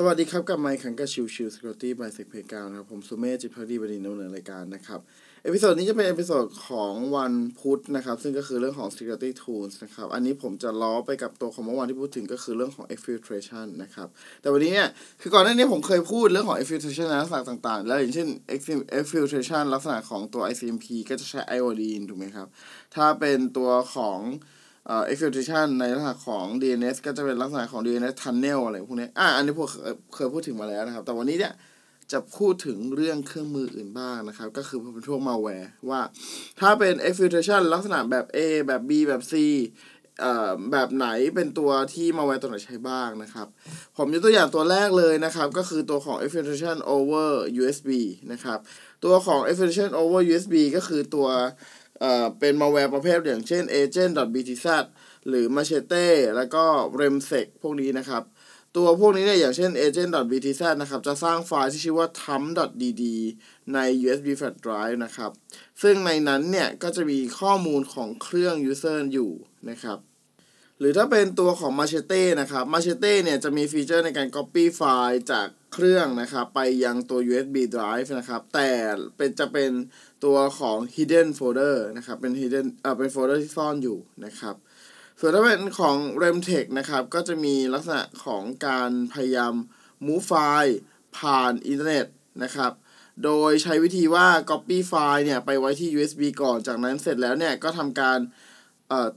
สวัสดีครับกับไมค์ขังกะชิว Security by Tech Pay 9 นะครับผมสุเมธ จิตภักดีบดินทร์ดำเนินรายการนะครับเอพิโซดนี้จะเป็นเอพิโซดของวันพุธนะครับซึ่งก็คือเรื่องของ Security Tools นะครับอันนี้ผมจะล้อไปกับตัวของเมื่อวานที่พูดถึงก็คือเรื่องของ Exfiltration นะครับแต่วันนี้เนี่ยคือก่อนหน้านี้ผมเคยพูดเรื่องของ Exfiltration ลักษณะต่างๆแล้วอย่างเช่น Exfiltration ลักษณะของตัว ICMP ก็จะใช้ Iodine ถูกไหมครับถ้าเป็นตัวของExfiltration ในลักษณะของ DNS ก็จะเป็นลักษณะของ DNS tunnel อะไรพวกนี้อันนี้ผมเคยพูดถึงมาแล้วนะครับแต่วันนี้เนี่ยจะพูดถึงเรื่องเครื่องมืออื่นบ้างนะครับก็คือเป็นพวก malware ว่าถ้าเป็น Exfiltration ลักษณะแบบ A แบบ B แบบ C แบบไหนเป็นตัวที่ malware ตัวไหนใช้บ้างนะครับผมยกตัวอย่างตัวแรกเลยนะครับก็คือตัวของ Exfiltration over USB นะครับตัวของ Exfiltration over USB ก็คือตัวเป็น malware ประเภทอย่างเช่น agent.btz หรือ machete แล้วก็ remsec พวกนี้นะครับตัวพวกนี้เนี่ยอย่างเช่น agent.btz นะครับจะสร้างไฟล์ที่ชื่อว่า thumb.dd ใน USB flash drive นะครับซึ่งในนั้นเนี่ยก็จะมีข้อมูลของเครื่อง user อยู่นะครับหรือถ้าเป็นตัวของ machete นะครับ machete เนี่ยจะมีฟีเจอร์ในการ copy ไฟล์จากเครื่องนะครับไปยังตัว USB drive นะครับแต่จะเป็นตัวของ hidden folder นะครับเป็น hidden เป็นโฟลเดอร์ที่ซ่อนอยู่นะครับส่วนถ้าเป็นของ RamTech นะครับก็จะมีลักษณะของการพยายาม move ไฟล์ผ่านอินเทอร์เน็ตนะครับโดยใช้วิธีว่า copy ไฟล์เนี่ยไปไว้ที่ USB ก่อนจากนั้นเสร็จแล้วเนี่ยก็ทำการ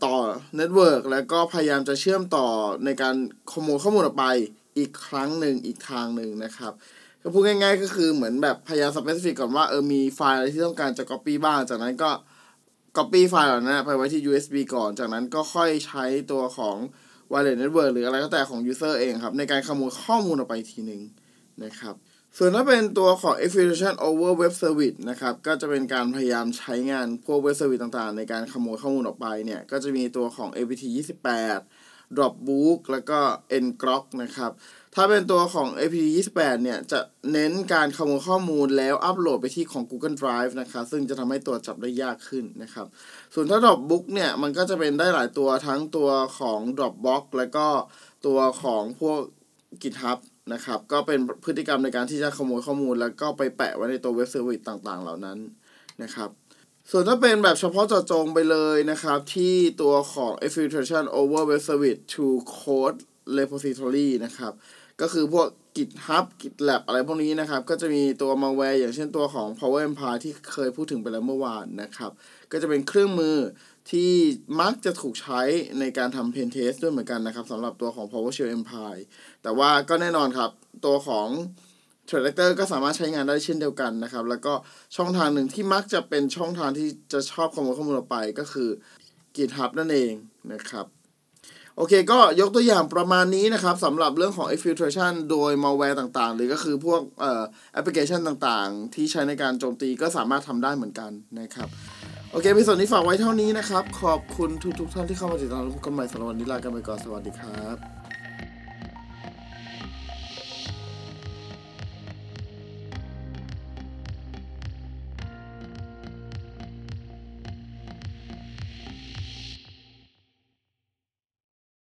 ต่อ network แล้วก็พยายามจะเชื่อมต่อในการขโมยข้อมูลออกไปอีกครั้งหนึ่งอีกทางหนึ่งนะครับก็พูดง่ายๆก็คือเหมือนแบบพยายาม specific ก่อนว่ามีไฟล์อะไรที่ต้องการจะ copy บ้างจากนั้นก็ copy ไฟล์เหล่านั้นไปไว้ที่ USB ก่อนจากนั้นก็ค่อยใช้ตัวของ wireless network หรืออะไรก็แต่ของ user เองครับในการขโมยข้อมูลออกไปทีนึงนะครับส่วนถ้าเป็นตัวของ Exfiltration over web service นะครับก็จะเป็นการพยายามใช้งานพวก web service ต่างๆในการขโมยข้อมูลออกไปเนี่ยก็จะมีตัวของ APT28 Dropbook แล้วก็ Enclock นะครับถ้าเป็นตัวของ APT28 เนี่ยจะเน้นการขโมยข้อมูลแล้วอัปโหลดไปที่ของ Google Drive นะครับซึ่งจะทำให้ตรวจจับได้ยากขึ้นนะครับส่วนถ้า Dropbook เนี่ยมันก็จะเป็นได้หลายตัวทั้งตัวของ Dropbox แล้วก็ตัวของพวก GitHubนะครับก็เป็นพฤติกรรมในการที่จะขโมยข้อมูลแล้วก็ไปแปะไว้ในตัวเว็บเซอร์วิสต่างๆเหล่านั้นนะครับส่วนถ้าเป็นแบบเฉพาะเจาะจงไปเลยนะครับที่ตัวของ Exfiltration over web service to code repository นะครับก็คือพวก GitHub GitLab อะไรพวกนี้นะครับก็จะมีตัว malware อย่างเช่นตัวของ Power Empire ที่เคยพูดถึงไปแล้วเมื่อวานนะครับก็จะเป็นเครื่องมือที่มักจะถูกใช้ในการทำเพนเทสด้วยเหมือนกันนะครับสำหรับตัวของ Power Shell Empire แต่ว่าก็แน่นอนครับตัวของ Tracker ก็สามารถใช้งานได้เช่นเดียวกันนะครับแล้วก็ช่องทางหนึ่งที่มักจะเป็นช่องทางที่จะชอบขโมยข้อมูลออกไปก็คือ GitHub นั่นเองนะครับโอเคก็ยกตัวอย่างประมาณนี้นะครับสำหรับเรื่องของ Exfiltration โดย malware ต่างๆหรือก็คือพวกแอปพลิเคชันต่างๆที่ใช้ในการโจมตีก็สามารถทำได้เหมือนกันนะครับโอเคพี่สนนี้ฝากไว้เท่านี้นะครับขอบคุณทุกท่านที่เข้ามาติดตามรับชมกันใหม่สำหรับวันนี้ลากันไปก่อนสวัสดีครับ